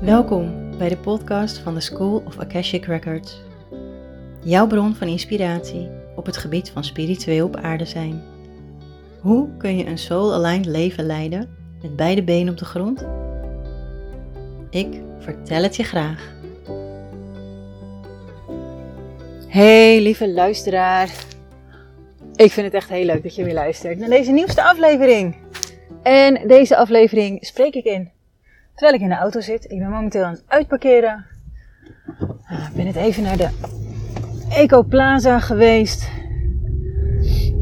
Welkom bij de podcast van The School of Akashic Records. Jouw bron van inspiratie op het gebied van spiritueel op aarde zijn. Hoe kun je een soul-aligned leven leiden met beide benen op de grond? Ik vertel het je graag. Hey lieve luisteraar. Ik vind het echt heel leuk dat je weer luistert naar deze nieuwste aflevering. En deze aflevering spreek ik in terwijl ik in de auto zit. Ik ben momenteel aan het uitparkeren. Ik ben net even naar de Ecoplaza geweest,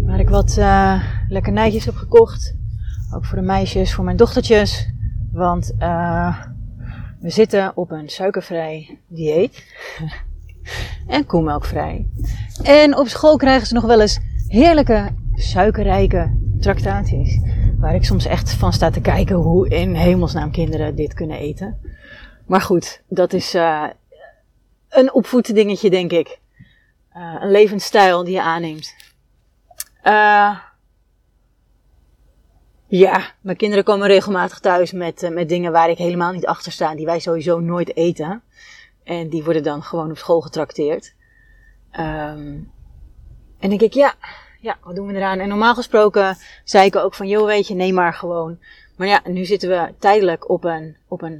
waar ik wat lekkernijtjes heb gekocht. Ook voor de meisjes, voor mijn dochtertjes. Want we zitten op een suikervrij dieet. En koemelkvrij. En op school krijgen ze nog wel eens heerlijke, suikerrijke tractaties. Waar ik soms echt van sta te kijken hoe in hemelsnaam kinderen dit kunnen eten. Maar goed, dat is een opvoeddingetje denk ik. Een levensstijl die je aanneemt. Ja, mijn kinderen komen regelmatig thuis met dingen waar ik helemaal niet achter sta. Die wij sowieso nooit eten. En die worden dan gewoon op school getrakteerd. En denk ik, ja, wat doen we eraan? En normaal gesproken zei ik ook van, joh, weet je, neem maar gewoon. Maar ja, nu zitten we tijdelijk op een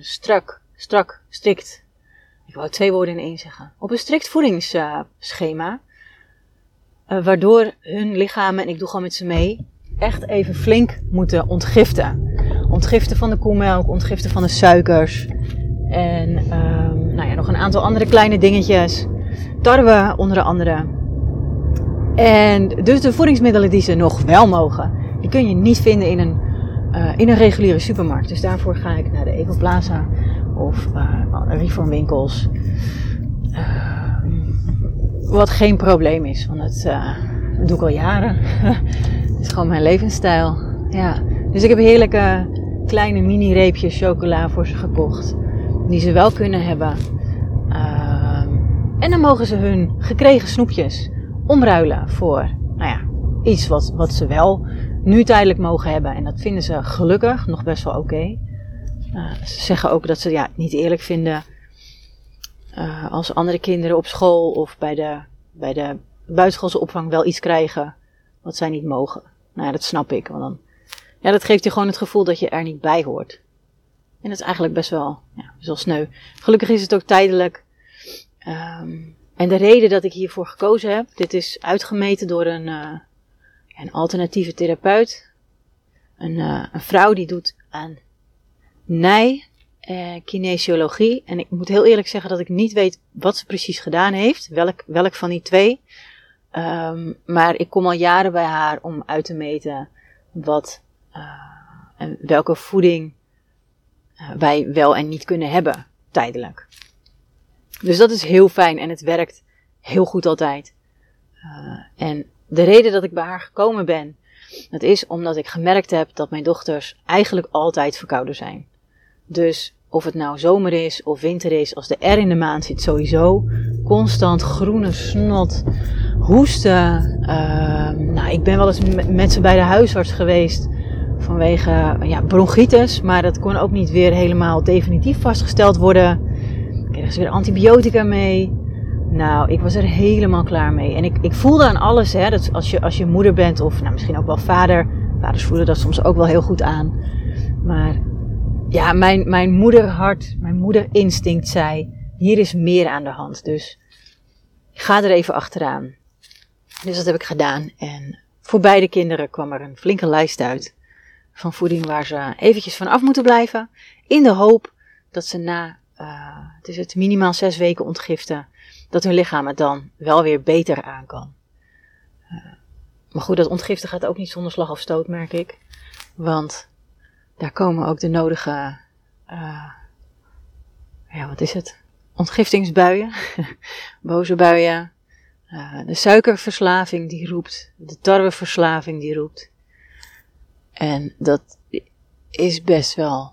strikt, ik wou 2 woorden in één zeggen, op een strikt voedingsschema. Waardoor hun lichamen, en ik doe gewoon met ze mee, echt even flink moeten ontgiften. Ontgiften van de koemelk, ontgiften van de suikers. En nog een aantal andere kleine dingetjes. Tarwe onder andere. En dus de voedingsmiddelen die ze nog wel mogen, die kun je niet vinden in een reguliere supermarkt. Dus daarvoor ga ik naar de Ecoplaza of Reform Winkels. Wat geen probleem is, want dat doe ik al jaren. Het is gewoon mijn levensstijl. Ja. Dus ik heb heerlijke kleine mini-reepjes chocola voor ze gekocht. Die ze wel kunnen hebben. En dan mogen ze hun gekregen snoepjes omruilen voor iets wat ze wel nu tijdelijk mogen hebben. En dat vinden ze gelukkig nog best wel oké. Ze zeggen ook dat ze het niet eerlijk vinden als andere kinderen op school of bij de buitenschoolse opvang wel iets krijgen wat zij niet mogen. Dat snap ik. Want dan, dat geeft je gewoon het gevoel dat je er niet bij hoort. En dat is eigenlijk best wel sneu. Gelukkig is het ook tijdelijk. En de reden dat ik hiervoor gekozen heb. Dit is uitgemeten door een alternatieve therapeut. Een vrouw die doet aan kinesiologie. En ik moet heel eerlijk zeggen dat ik niet weet wat ze precies gedaan heeft. Welk van die twee. Maar ik kom al jaren bij haar om uit te meten en welke voeding wij wel en niet kunnen hebben, tijdelijk. Dus dat is heel fijn en het werkt heel goed altijd. En de reden dat ik bij haar gekomen ben, dat is omdat ik gemerkt heb dat mijn dochters eigenlijk altijd verkouden zijn. Dus of het nou zomer is of winter is, als de R in de maand zit sowieso, constant groene snot, hoesten. Ik ben wel eens met ze bij de huisarts geweest. Vanwege bronchitis, maar dat kon ook niet weer helemaal definitief vastgesteld worden. Kregen ze weer antibiotica mee. Ik was er helemaal klaar mee. En ik voelde aan alles, hè, dat als je moeder bent of misschien ook wel vader. Vaders voelen dat soms ook wel heel goed aan. Maar ja, mijn moederhart, mijn moederinstinct zei, hier is meer aan de hand. Dus ik ga er even achteraan. Dus dat heb ik gedaan. En voor beide kinderen kwam er een flinke lijst uit. Van voeding waar ze eventjes van af moeten blijven. In de hoop dat ze na het minimaal 6 weken ontgiften. Dat hun lichaam het dan wel weer beter aan kan. Maar goed, dat ontgiften gaat ook niet zonder slag of stoot, merk ik. Want daar komen ook de nodige ontgiftingsbuien. Boze buien. De suikerverslaving die roept. De tarweverslaving die roept. En dat is best wel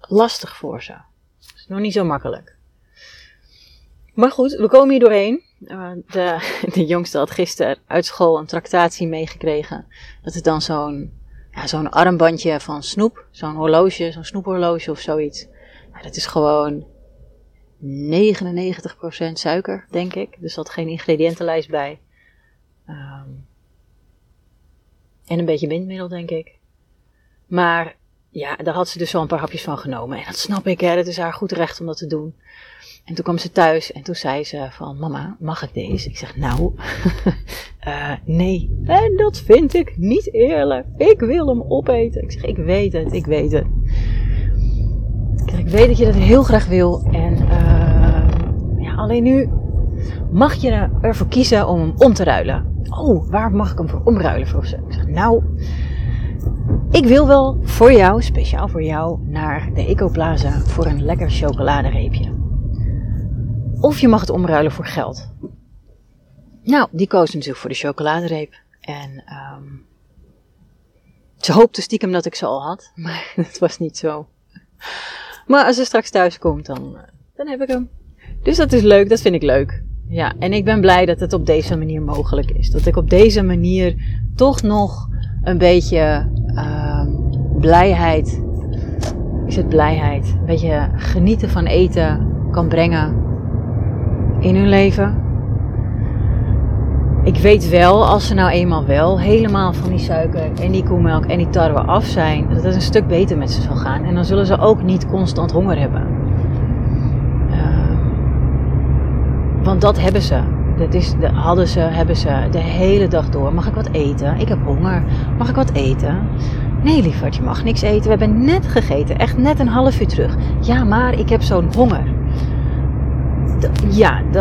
lastig voor ze. Dat is nog niet zo makkelijk. Maar goed, we komen hier doorheen. De jongste had gisteren uit school een tractatie meegekregen. Dat het dan zo'n ja, zo'n armbandje van snoep, zo'n horloge, zo'n snoephorloge of zoiets. Nou, dat is gewoon 99% suiker, denk ik. Dus dat geen ingrediëntenlijst bij. En een beetje windmiddel, denk ik. Maar ja, daar had ze dus al een paar hapjes van genomen. En dat snap ik, hè. Dat is haar goed recht om dat te doen. En toen kwam ze thuis en toen zei ze van... Mama, mag ik deze? Ik zeg, nou... nee. En dat vind ik niet eerlijk. Ik wil hem opeten. Ik zeg, ik weet het. Ik weet dat je dat heel graag wil. En ja, alleen nu mag je ervoor kiezen om hem om te ruilen. Oh, waar mag ik hem voor omruilen? Vroeg ze. Ik zeg, nou... Ik wil wel voor jou, speciaal voor jou, naar de Ecoplaza voor een lekker chocoladereepje. Of je mag het omruilen voor geld. Nou, die koos natuurlijk voor de chocoladereep. En ze hoopte stiekem dat ik ze al had, maar dat was niet zo. Maar als ze straks thuis komt, dan heb ik hem. Dus dat is leuk, dat vind ik leuk. Ja, en ik ben blij dat het op deze manier mogelijk is. Dat ik op deze manier toch nog een beetje... Blijheid, is het blijheid, een beetje genieten van eten kan brengen in hun leven. Ik weet wel, als ze nou eenmaal wel helemaal van die suiker en die koemelk en die tarwe af zijn, dat het een stuk beter met ze zal gaan. En dan zullen ze ook niet constant honger hebben. Want dat hebben ze. Hebben ze de hele dag door. Mag ik wat eten? Ik heb honger. Mag ik wat eten? Nee, lieverd, je mag niks eten. We hebben net gegeten. Echt net een half uur terug. Ja, maar ik heb zo'n honger.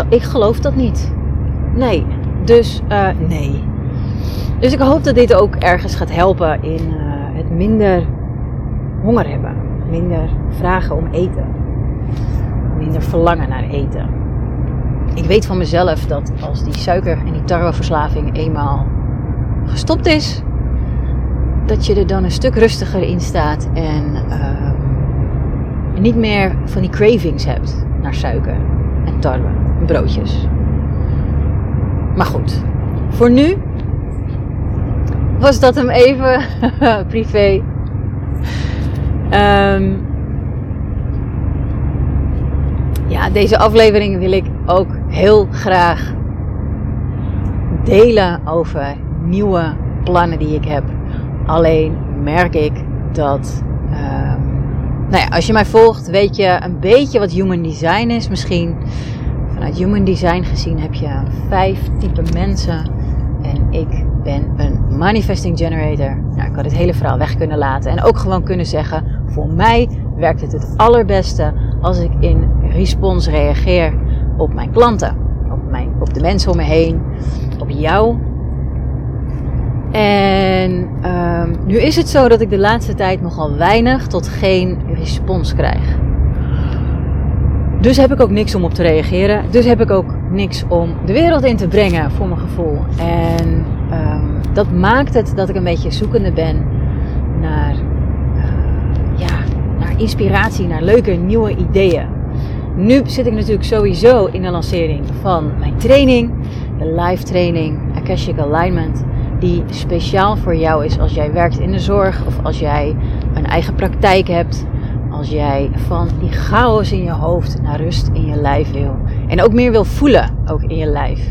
Ik geloof dat niet. Nee. Dus, nee. Dus ik hoop dat dit ook ergens gaat helpen in het minder honger hebben. Minder vragen om eten. Minder verlangen naar eten. Ik weet van mezelf dat als die suiker- en die tarweverslaving eenmaal gestopt is, dat je er dan een stuk rustiger in staat en niet meer van die cravings hebt naar suiker en tarwe en broodjes. Maar goed, voor nu was dat hem even privé. Ja, deze aflevering wil ik ook heel graag delen over nieuwe plannen die ik heb. Alleen merk ik dat... nou ja, als je mij volgt weet je een beetje wat human design is misschien. Vanuit human design gezien heb je 5 typen mensen. En ik ben een manifesting generator. Nou, ik had het hele verhaal weg kunnen laten. En ook gewoon kunnen zeggen, voor mij werkt het allerbeste als ik in respons reageer op mijn klanten, op de mensen om me heen, op jou. En nu is het zo dat ik de laatste tijd nogal weinig tot geen respons krijg. Dus heb ik ook niks om op te reageren. Dus heb ik ook niks om de wereld in te brengen voor mijn gevoel. En dat maakt het dat ik een beetje zoekende ben naar, naar inspiratie, naar leuke nieuwe ideeën. Nu zit ik natuurlijk sowieso in de lancering van mijn training. De live training Akashic Alignment. Die speciaal voor jou is als jij werkt in de zorg. Of als jij een eigen praktijk hebt. Als jij van die chaos in je hoofd naar rust in je lijf wil. En ook meer wil voelen ook in je lijf.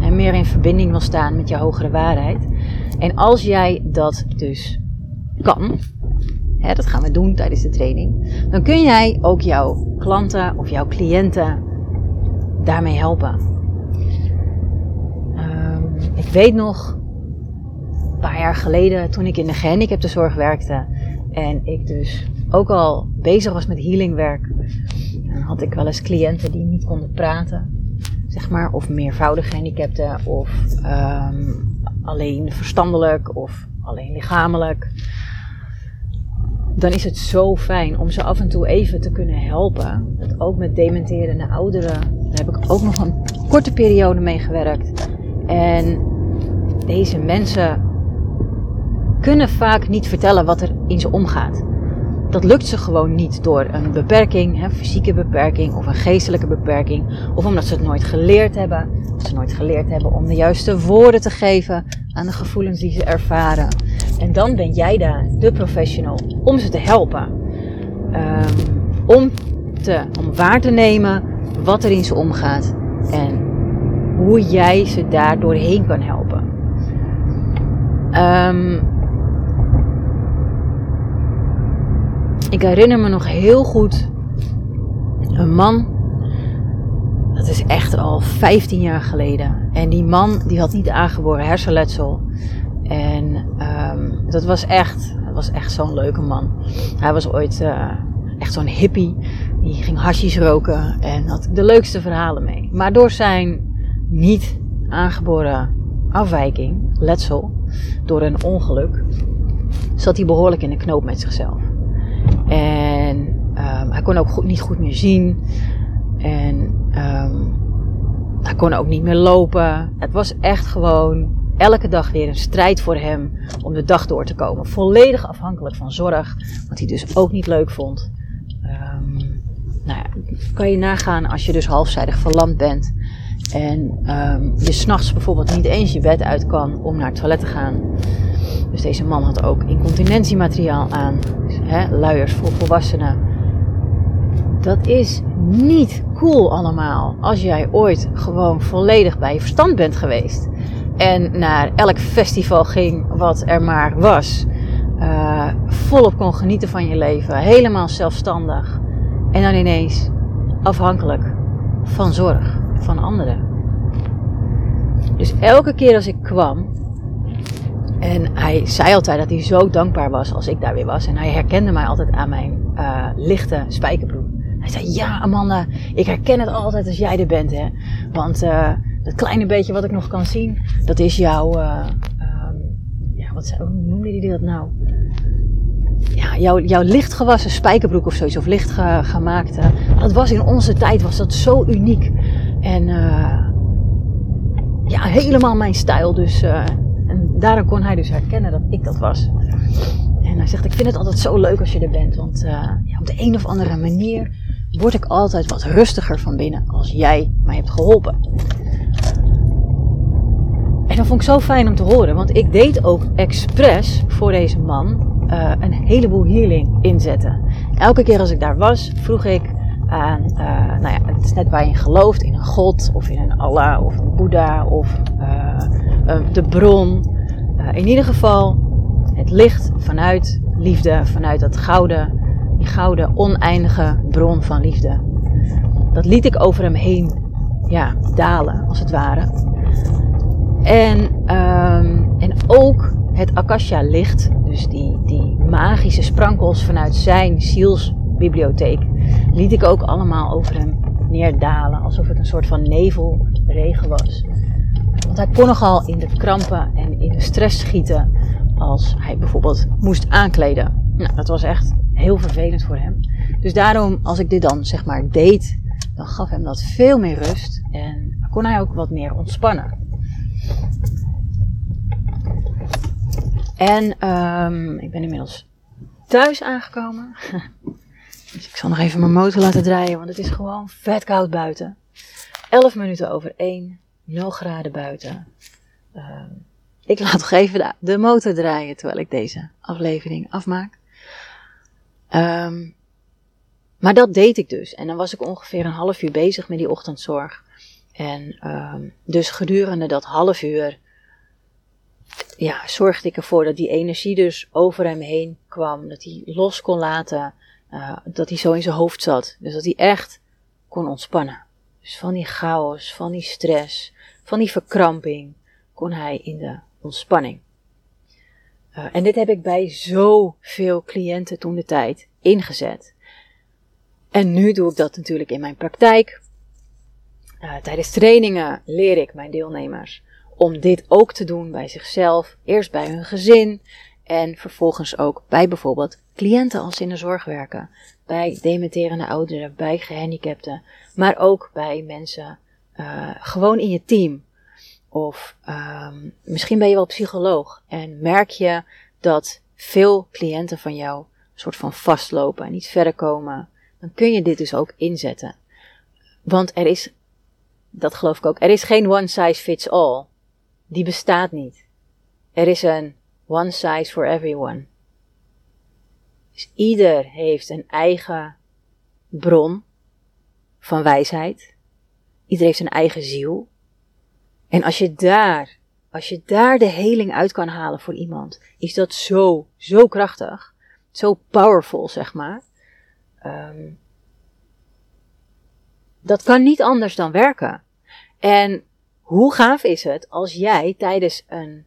En meer in verbinding wil staan met je hogere waarheid. En als jij dat dus kan... Hè, dat gaan we doen tijdens de training. Dan kun jij ook jouw klanten of jouw cliënten daarmee helpen. Ik weet nog, een paar jaar geleden, toen ik in de gehandicaptenzorg werkte. En ik dus ook al bezig was met healingwerk. Dan had ik wel eens cliënten die niet konden praten. Zeg maar, of meervoudige gehandicapten. Of alleen verstandelijk. Of alleen lichamelijk. Dan is het zo fijn om ze af en toe even te kunnen helpen. Dat ook met dementerende ouderen. Daar heb ik ook nog een korte periode mee gewerkt. En deze mensen kunnen vaak niet vertellen wat er in ze omgaat. Dat lukt ze gewoon niet door een beperking, een fysieke beperking of een geestelijke beperking. Of omdat ze het nooit geleerd hebben. Ze nooit geleerd hebben om de juiste woorden te geven aan de gevoelens die ze ervaren. En dan ben jij de professional om ze te helpen. Om waar te nemen wat er in ze omgaat en hoe jij ze daar doorheen kan helpen. Ik herinner me nog heel goed een man, dat is echt al 15 jaar geleden. En die man die had niet aangeboren hersenletsel. En dat was echt zo'n leuke man. Hij was ooit echt zo'n hippie, die ging hashies roken en had de leukste verhalen mee. Maar door zijn niet aangeboren afwijking, letsel, door een ongeluk, zat hij behoorlijk in de knoop met zichzelf. En hij kon ook niet goed meer zien. En hij kon ook niet meer lopen. Het was echt gewoon elke dag weer een strijd voor hem om de dag door te komen. Volledig afhankelijk van zorg, wat hij dus ook niet leuk vond. Kan je nagaan als je dus halfzijdig verlamd bent. En je s'nachts bijvoorbeeld niet eens je bed uit kan om naar het toilet te gaan. Dus deze man had ook incontinentiemateriaal aan. Dus, luiers voor volwassenen. Dat is niet cool allemaal. Als jij ooit gewoon volledig bij je verstand bent geweest. En naar elk festival ging wat er maar was. Volop kon genieten van je leven. Helemaal zelfstandig. En dan ineens afhankelijk van zorg. Van anderen. Dus elke keer als ik kwam, en hij zei altijd dat hij zo dankbaar was als ik daar weer was, en hij herkende mij altijd aan mijn lichte spijkerbroek. Hij zei: ja, Amanda, ik herken het altijd als jij er bent, hè? Want dat kleine beetje wat ik nog kan zien, dat is jouw, hoe noemde hij dat nou? Ja, jouw lichtgewassen spijkerbroek of zoiets, of lichtgemaakte. Dat was in onze tijd was dat zo uniek. En helemaal mijn stijl dus. En daarom kon hij dus herkennen dat ik dat was. En hij zegt, ik vind het altijd zo leuk als je er bent. Want op de een of andere manier word ik altijd wat rustiger van binnen als jij mij hebt geholpen. En dat vond ik zo fijn om te horen. Want ik deed ook expres voor deze man een heleboel healing inzetten. Elke keer als ik daar was, vroeg ik aan, het is net waar je gelooft, in een god of in een Allah of een Boeddha of de bron. In ieder geval het licht vanuit liefde, vanuit die gouden oneindige bron van liefde. Dat liet ik over hem heen dalen als het ware. En ook het Akasha licht, dus die magische sprankels vanuit zijn zielsbibliotheek, liet ik ook allemaal over hem neerdalen. Alsof het een soort van nevelregen was. Want hij kon nogal in de krampen en in de stress schieten. Als hij bijvoorbeeld moest aankleden. Nou, dat was echt heel vervelend voor hem. Dus daarom, als ik dit dan zeg maar deed. Dan gaf hem dat veel meer rust. En kon hij ook wat meer ontspannen. En ik ben inmiddels thuis aangekomen. Dus ik zal nog even mijn motor laten draaien, want het is gewoon vet koud buiten. 11:11, 0 graden buiten. Ik laat nog even de motor draaien terwijl ik deze aflevering afmaak. Maar dat deed ik dus. En dan was ik ongeveer een half uur bezig met die ochtendzorg. En dus gedurende dat half uur zorgde ik ervoor dat die energie dus over hem heen kwam. Dat hij los kon laten. Dat hij zo in zijn hoofd zat. Dus dat hij echt kon ontspannen. Dus van die chaos, van die stress, van die verkramping kon hij in de ontspanning. En dit heb ik bij zoveel cliënten toen de tijd ingezet. En nu doe ik dat natuurlijk in mijn praktijk. Tijdens trainingen leer ik mijn deelnemers om dit ook te doen bij zichzelf. Eerst bij hun gezin. En vervolgens ook bij bijvoorbeeld cliënten als in de zorg werken. Bij dementerende ouderen, bij gehandicapten. Maar ook bij mensen gewoon in je team. Of misschien ben je wel psycholoog. En merk je dat veel cliënten van jou een soort van vastlopen en niet verder komen. Dan kun je dit dus ook inzetten. Want er is, dat geloof ik ook, er is geen one size fits all. Die bestaat niet. Er is een one size for everyone. Dus ieder heeft een eigen bron van wijsheid. Ieder heeft een eigen ziel. En als je daar de heling uit kan halen voor iemand, is dat zo krachtig. Zo powerful, zeg maar. Dat kan niet anders dan werken. En hoe gaaf is het als jij tijdens een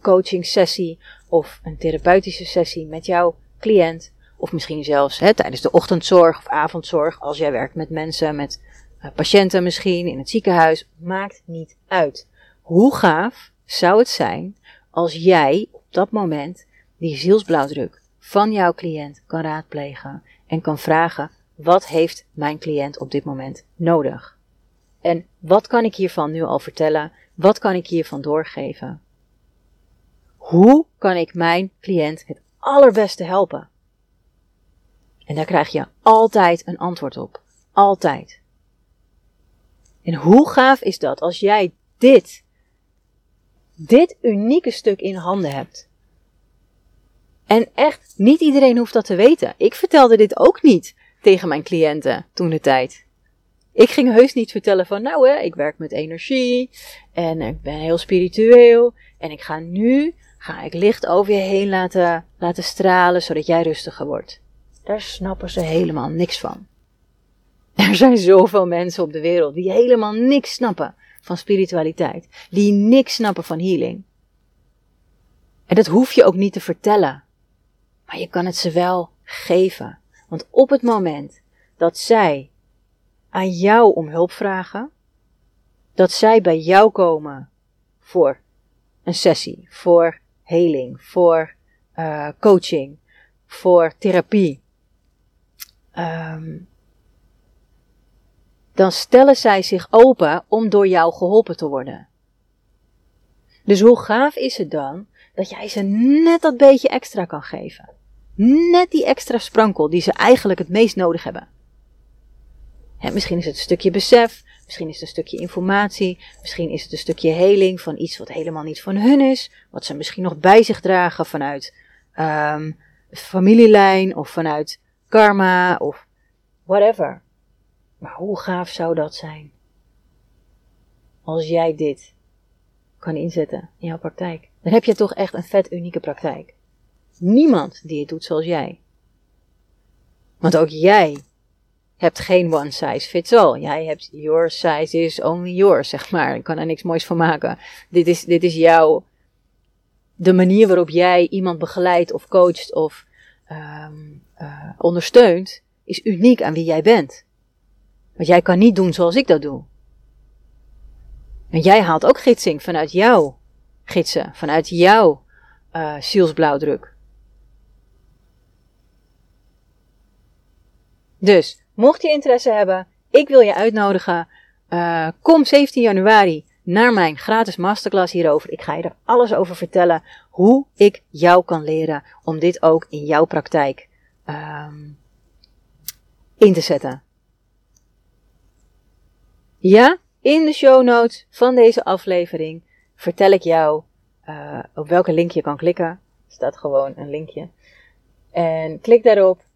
coaching sessie of een therapeutische sessie met jouw cliënt, of misschien zelfs tijdens de ochtendzorg of avondzorg, als jij werkt met mensen, met patiënten misschien, in het ziekenhuis, maakt niet uit. Hoe gaaf zou het zijn als jij op dat moment die zielsblauwdruk van jouw cliënt kan raadplegen en kan vragen: wat heeft mijn cliënt op dit moment nodig? En wat kan ik hiervan nu al vertellen? Wat kan ik hiervan doorgeven? Hoe kan ik mijn cliënt het allerbeste helpen? En daar krijg je altijd een antwoord op. Altijd. En hoe gaaf is dat als jij dit unieke stuk in handen hebt? En echt, niet iedereen hoeft dat te weten. Ik vertelde dit ook niet tegen mijn cliënten toentertijd. Ik ging heus niet vertellen van: nou, ik werk met energie en ik ben heel spiritueel en ik ga nu licht over je heen laten stralen zodat jij rustiger wordt. Daar snappen ze helemaal niks van. Er zijn zoveel mensen op de wereld die helemaal niks snappen van spiritualiteit, die niks snappen van healing. En dat hoef je ook niet te vertellen, maar je kan het ze wel geven. Want op het moment dat zij aan jou om hulp vragen, dat zij bij jou komen voor een sessie, voor heling, voor coaching, voor therapie, dan stellen zij zich open om door jou geholpen te worden. Dus hoe gaaf is het dan dat jij ze net dat beetje extra kan geven? Net die extra sprankel die ze eigenlijk het meest nodig hebben. He, misschien is het een stukje besef, misschien is het een stukje informatie, misschien is het een stukje heling van iets wat helemaal niet van hun is, wat ze misschien nog bij zich dragen vanuit familielijn of vanuit karma of whatever. Maar hoe gaaf zou dat zijn als jij dit kan inzetten in jouw praktijk? Dan heb je toch echt een vet unieke praktijk. Niemand die het doet zoals jij. Want ook jij hebt geen one size fits all. Jij hebt your size is only yours, zeg maar. Ik kan er niks moois van maken. Dit is jouw, de manier waarop jij iemand begeleidt of coacht of ondersteunt, is uniek aan wie jij bent. Want jij kan niet doen zoals ik dat doe. En jij haalt ook gidsing vanuit jouw gidsen, vanuit jouw zielsblauwdruk. Dus, mocht je interesse hebben, ik wil je uitnodigen. Kom 17 januari naar mijn gratis masterclass hierover. Ik ga je er alles over vertellen hoe ik jou kan leren om dit ook in jouw praktijk in te zetten. Ja, in de show notes van deze aflevering vertel ik jou op welke link je kan klikken. Er staat gewoon een linkje. En klik daarop.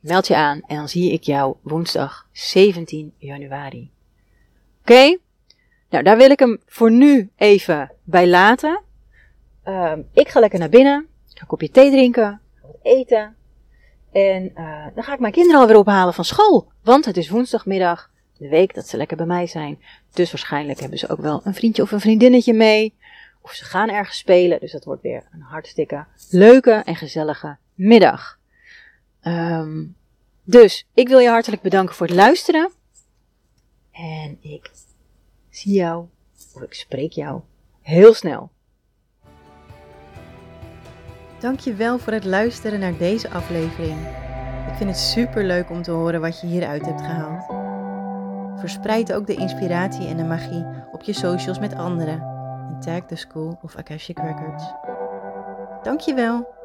Meld je aan en dan zie ik jou woensdag 17 januari. Oké? Nou, daar wil ik hem voor nu even bij laten. Ik ga lekker naar binnen. Ik ga een kopje thee drinken. Ga wat eten. En dan ga ik mijn kinderen alweer ophalen van school. Want het is woensdagmiddag. De week dat ze lekker bij mij zijn. Dus waarschijnlijk hebben ze ook wel een vriendje of een vriendinnetje mee. Of ze gaan ergens spelen. Dus dat wordt weer een hartstikke leuke en gezellige middag. Dus ik wil je hartelijk bedanken voor het luisteren. En ik zie jou, of ik spreek jou, heel snel. Dankjewel voor het luisteren naar deze aflevering. Ik vind het super leuk om te horen wat je hieruit hebt gehaald. Verspreid ook de inspiratie en de magie op je socials met anderen. En tag The School of Akashic Records. Dankjewel.